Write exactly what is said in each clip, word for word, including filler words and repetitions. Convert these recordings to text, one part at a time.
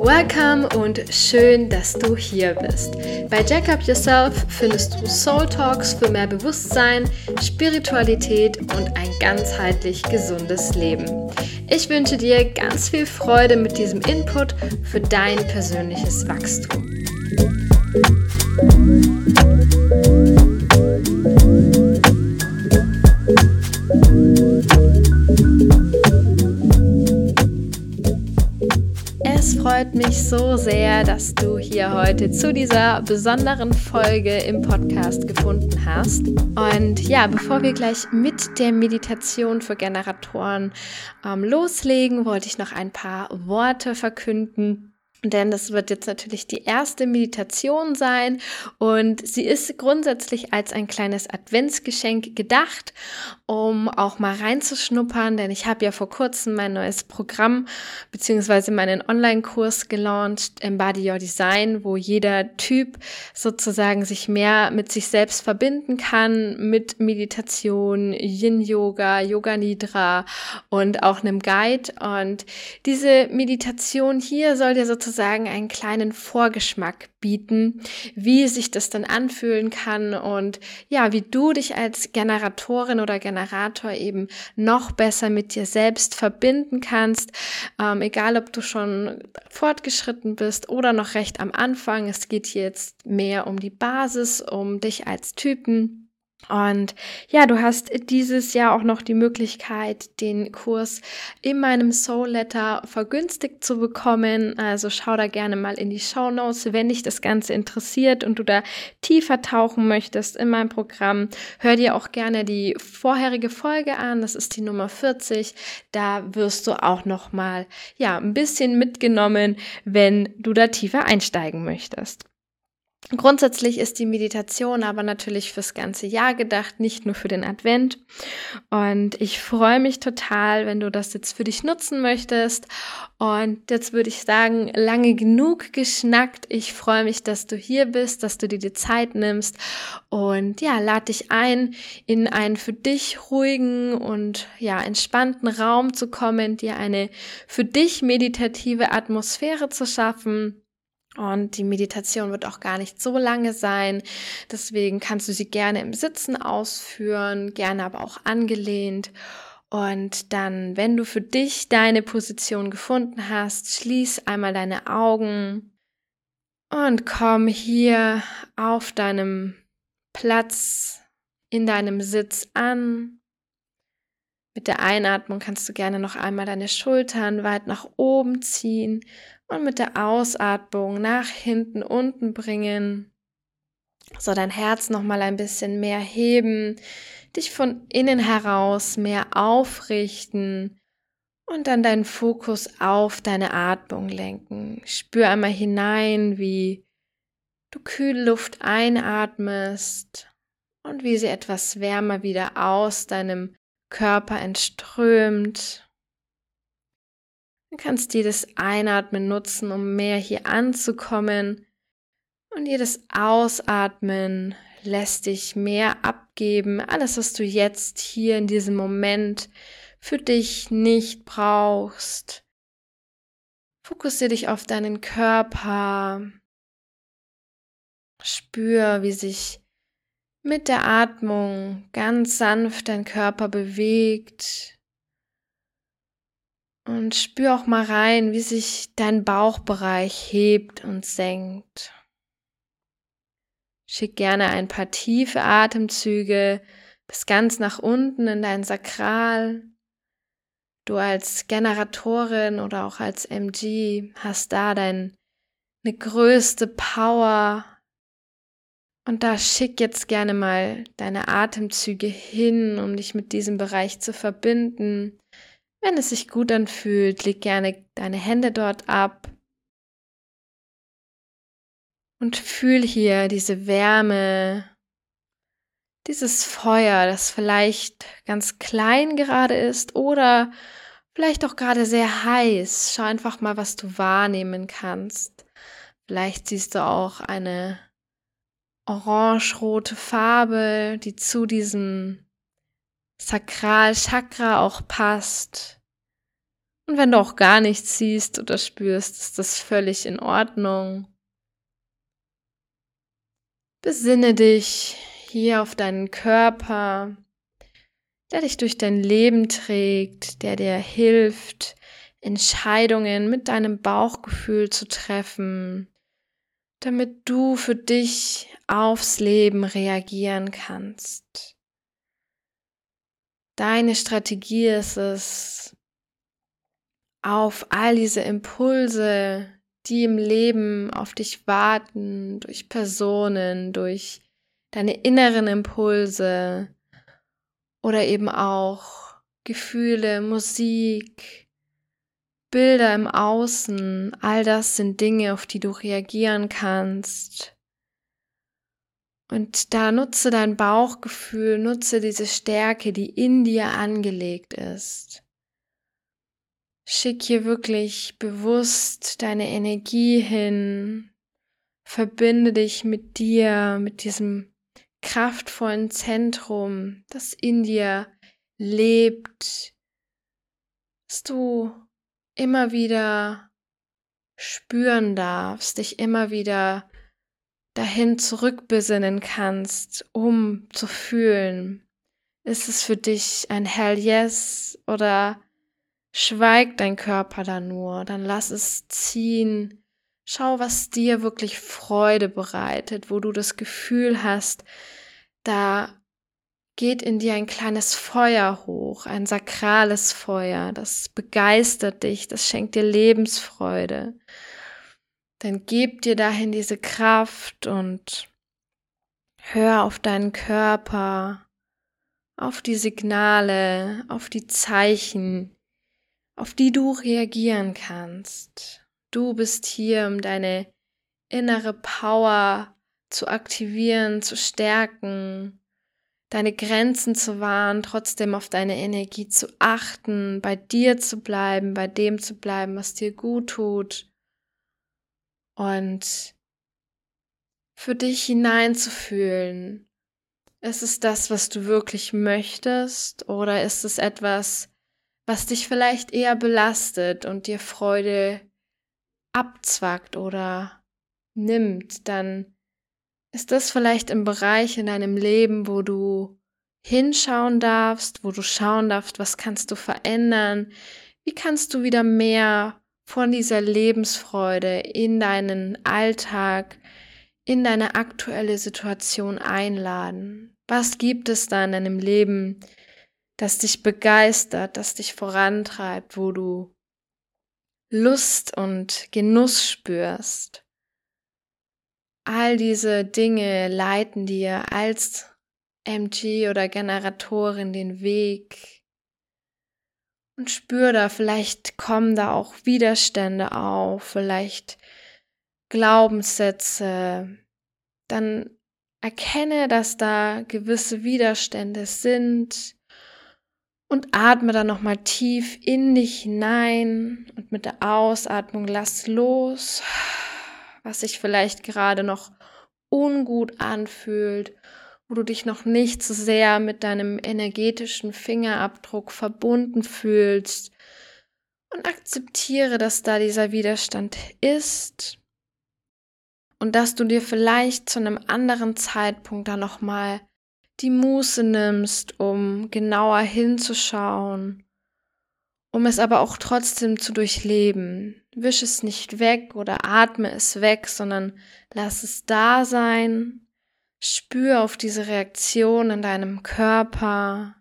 Welcome und schön, dass du hier bist. Bei Jack Up Yourself findest du Soul Talks für mehr Bewusstsein, Spiritualität und ein ganzheitlich gesundes Leben. Ich wünsche dir ganz viel Freude mit diesem Input für dein persönliches Wachstum. Es freut mich so sehr, dass du hier heute zu dieser besonderen Folge im Podcast gefunden hast. Und ja, bevor wir gleich mit der Meditation für Generatoren ähm, loslegen, wollte ich noch ein paar Worte verkünden. Denn das wird jetzt natürlich die erste Meditation sein und sie ist grundsätzlich als ein kleines Adventsgeschenk gedacht, um auch mal reinzuschnuppern, denn ich habe ja vor kurzem mein neues Programm bzw. meinen Online-Kurs gelauncht, Embody Your Design, wo jeder Typ sozusagen sich mehr mit sich selbst verbinden kann, mit Meditation, Yin-Yoga, Yoga-Nidra und auch einem Guide. Und diese Meditation hier soll dir sozusagen sozusagen einen kleinen Vorgeschmack bieten, wie sich das dann anfühlen kann und ja, wie du dich als Generatorin oder Generator eben noch besser mit dir selbst verbinden kannst, ähm, egal ob du schon fortgeschritten bist oder noch recht am Anfang. Es geht hier jetzt mehr um die Basis, um dich als Typen. Und ja, du hast dieses Jahr auch noch die Möglichkeit, den Kurs in meinem Soul Letter vergünstigt zu bekommen. Also schau da gerne mal in die Shownotes, wenn dich das Ganze interessiert und du da tiefer tauchen möchtest in mein Programm. Hör dir auch gerne die vorherige Folge an, das ist die Nummer vierzig. Da wirst du auch nochmal ja, ein bisschen mitgenommen, wenn du da tiefer einsteigen möchtest. Grundsätzlich ist die Meditation aber natürlich fürs ganze Jahr gedacht, nicht nur für den Advent. Und ich freue mich total, wenn du das jetzt für dich nutzen möchtest. Und jetzt würde ich sagen, lange genug geschnackt. Ich freue mich, dass du hier bist, dass du dir die Zeit nimmst. Und ja, lade dich ein, in einen für dich ruhigen und ja, entspannten Raum zu kommen, dir eine für dich meditative Atmosphäre zu schaffen. Und die Meditation wird auch gar nicht so lange sein, deswegen kannst du sie gerne im Sitzen ausführen, gerne aber auch angelehnt. Und dann, wenn du für dich deine Position gefunden hast, schließ einmal deine Augen und komm hier auf deinem Platz, in deinem Sitz an. Mit der Einatmung kannst du gerne noch einmal deine Schultern weit nach oben ziehen. Und mit der Ausatmung nach hinten unten bringen, so dein Herz nochmal ein bisschen mehr heben, dich von innen heraus mehr aufrichten und dann deinen Fokus auf deine Atmung lenken. Spür einmal hinein, wie du kühle Luft einatmest und wie sie etwas wärmer wieder aus deinem Körper entströmt. Du kannst jedes Einatmen nutzen, um mehr hier anzukommen, und jedes Ausatmen lässt dich mehr abgeben. Alles, was du jetzt hier in diesem Moment für dich nicht brauchst. Fokussiere dich auf deinen Körper. Spür, wie sich mit der Atmung ganz sanft dein Körper bewegt. Und spür auch mal rein, wie sich dein Bauchbereich hebt und senkt. Schick gerne ein paar tiefe Atemzüge bis ganz nach unten in dein Sakral. Du als Generatorin oder auch als M G hast da deine größte Power. Und da schick jetzt gerne mal deine Atemzüge hin, um dich mit diesem Bereich zu verbinden. Wenn es sich gut anfühlt, leg gerne deine Hände dort ab und fühl hier diese Wärme, dieses Feuer, das vielleicht ganz klein gerade ist oder vielleicht auch gerade sehr heiß. Schau einfach mal, was du wahrnehmen kannst. Vielleicht siehst du auch eine orange-rote Farbe, die zu diesem Sakralchakra auch passt. Und wenn du auch gar nichts siehst oder spürst, ist das völlig in Ordnung. Besinne dich hier auf deinen Körper, der dich durch dein Leben trägt, der dir hilft, Entscheidungen mit deinem Bauchgefühl zu treffen, damit du für dich aufs Leben reagieren kannst. Deine Strategie ist es, auf all diese Impulse, die im Leben auf dich warten, durch Personen, durch deine inneren Impulse oder eben auch Gefühle, Musik, Bilder im Außen, all das sind Dinge, auf die du reagieren kannst. Und da nutze dein Bauchgefühl, nutze diese Stärke, die in dir angelegt ist. Schick hier wirklich bewusst deine Energie hin, verbinde dich mit dir, mit diesem kraftvollen Zentrum, das in dir lebt, dass du immer wieder spüren darfst, dich immer wieder dahin zurückbesinnen kannst, um zu fühlen. Ist es für dich ein Hell Yes oder schweigt dein Körper da nur, dann lass es ziehen. Schau, was dir wirklich Freude bereitet, wo du das Gefühl hast, da geht in dir ein kleines Feuer hoch, ein sakrales Feuer, das begeistert dich, das schenkt dir Lebensfreude. Dann gib dir dahin diese Kraft und hör auf deinen Körper, auf die Signale, auf die Zeichen, auf die du reagieren kannst. Du bist hier, um deine innere Power zu aktivieren, zu stärken, deine Grenzen zu wahren, trotzdem auf deine Energie zu achten, bei dir zu bleiben, bei dem zu bleiben, was dir gut tut und für dich hineinzufühlen. Ist es das, was du wirklich möchtest, oder ist es etwas, was dich vielleicht eher belastet und dir Freude abzwackt oder nimmt, dann ist das vielleicht im Bereich in deinem Leben, wo du hinschauen darfst, wo du schauen darfst, was kannst du verändern, wie kannst du wieder mehr von dieser Lebensfreude in deinen Alltag, in deine aktuelle Situation einladen. Was gibt es da in deinem Leben, das dich begeistert, das dich vorantreibt, wo du Lust und Genuss spürst. All diese Dinge leiten dir als M G oder Generatorin den Weg. Und spür da, vielleicht kommen da auch Widerstände auf, vielleicht Glaubenssätze. Dann erkenne, dass da gewisse Widerstände sind. Und atme dann nochmal tief in dich hinein und mit der Ausatmung lass los, was sich vielleicht gerade noch ungut anfühlt, wo du dich noch nicht so sehr mit deinem energetischen Fingerabdruck verbunden fühlst und akzeptiere, dass da dieser Widerstand ist und dass du dir vielleicht zu einem anderen Zeitpunkt dann nochmal die Muße nimmst, um genauer hinzuschauen, um es aber auch trotzdem zu durchleben. Wisch es nicht weg oder atme es weg, sondern lass es da sein. Spür auf diese Reaktion in deinem Körper,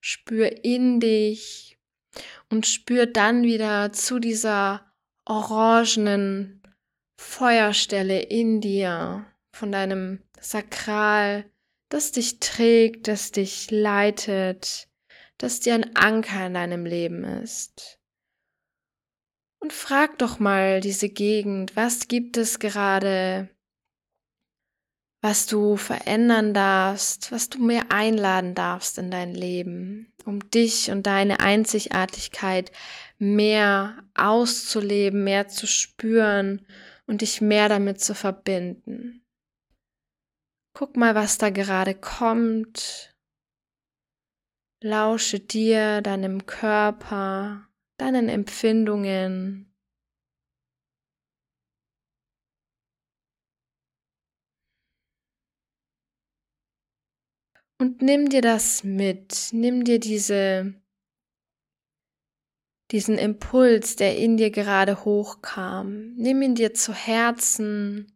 spür in dich und spür dann wieder zu dieser orangenen Feuerstelle in dir, von deinem Sakral, das dich trägt, das dich leitet, das dir ein Anker in deinem Leben ist. Und frag doch mal diese Gegend, was gibt es gerade, was du verändern darfst, was du mehr einladen darfst in dein Leben, um dich und deine Einzigartigkeit mehr auszuleben, mehr zu spüren und dich mehr damit zu verbinden. Guck mal, was da gerade kommt. Lausche dir, deinem Körper, deinen Empfindungen. Und nimm dir das mit, nimm dir diese, diesen Impuls, der in dir gerade hochkam. Nimm ihn dir zu Herzen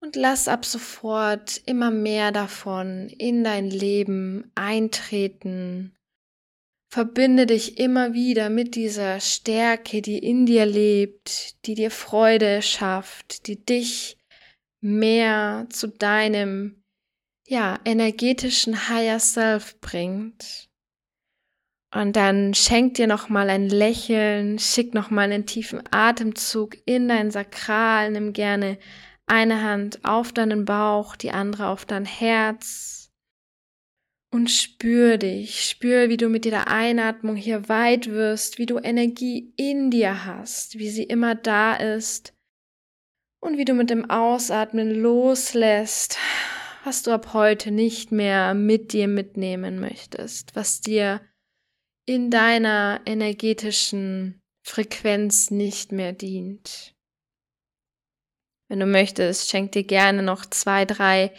und lass ab sofort immer mehr davon in dein Leben eintreten. Verbinde dich immer wieder mit dieser Stärke, die in dir lebt, die dir Freude schafft, die dich mehr zu deinem ja, energetischen Higher Self bringt. Und dann schenk dir nochmal ein Lächeln, schick nochmal einen tiefen Atemzug in dein Sakral, nimm gerne eine Hand auf deinen Bauch, die andere auf dein Herz und spür dich, spür, wie du mit jeder Einatmung hier weit wirst, wie du Energie in dir hast, wie sie immer da ist und wie du mit dem Ausatmen loslässt, was du ab heute nicht mehr mit dir mitnehmen möchtest, was dir in deiner energetischen Frequenz nicht mehr dient. Wenn du möchtest, schenk dir gerne noch zwei, drei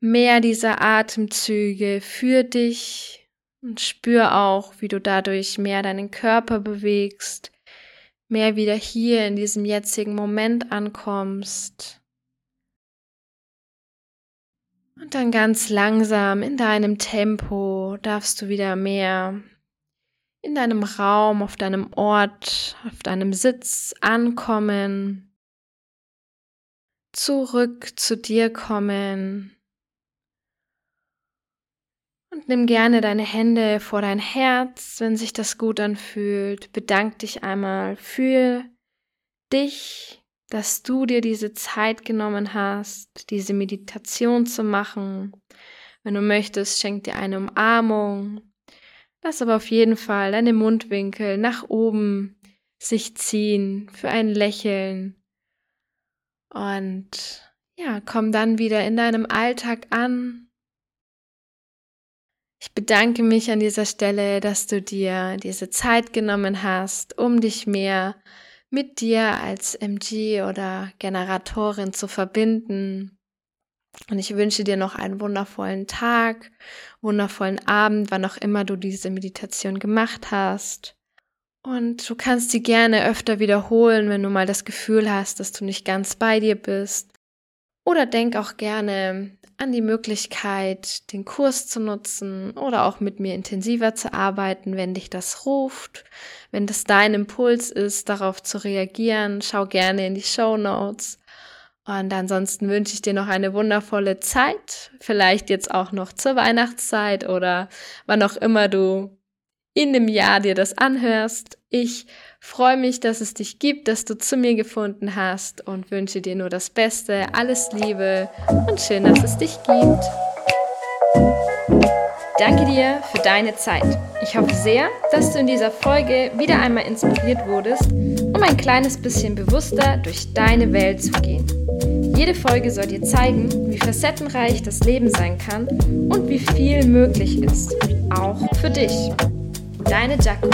mehr dieser Atemzüge für dich und spür auch, wie du dadurch mehr deinen Körper bewegst, mehr wieder hier in diesem jetzigen Moment ankommst. Und dann ganz langsam in deinem Tempo darfst du wieder mehr in deinem Raum, auf deinem Ort, auf deinem Sitz ankommen, zurück zu dir kommen und nimm gerne deine Hände vor dein Herz, wenn sich das gut anfühlt. Bedank dich einmal für dich, dass du dir diese Zeit genommen hast, diese Meditation zu machen. Wenn du möchtest, schenk dir eine Umarmung. Lass aber auf jeden Fall deine Mundwinkel nach oben sich ziehen für ein Lächeln. Und ja, komm dann wieder in deinem Alltag an. Ich bedanke mich an dieser Stelle, dass du dir diese Zeit genommen hast, um dich mehr mit dir als M G oder Generatorin zu verbinden. Und ich wünsche dir noch einen wundervollen Tag, wundervollen Abend, wann auch immer du diese Meditation gemacht hast. Und du kannst sie gerne öfter wiederholen, wenn du mal das Gefühl hast, dass du nicht ganz bei dir bist. Oder denk auch gerne an die Möglichkeit, den Kurs zu nutzen oder auch mit mir intensiver zu arbeiten, wenn dich das ruft. Wenn das dein Impuls ist, darauf zu reagieren, schau gerne in die Shownotes. Und ansonsten wünsche ich dir noch eine wundervolle Zeit, vielleicht jetzt auch noch zur Weihnachtszeit oder wann auch immer du in dem Jahr dir das anhörst. Ich freue mich, dass es dich gibt, dass du zu mir gefunden hast und wünsche dir nur das Beste, alles Liebe und schön, dass es dich gibt. Danke dir für deine Zeit. Ich hoffe sehr, dass du in dieser Folge wieder einmal inspiriert wurdest, um ein kleines bisschen bewusster durch deine Welt zu gehen. Jede Folge soll dir zeigen, wie facettenreich das Leben sein kann und wie viel möglich ist, auch für dich. Deine Jaco.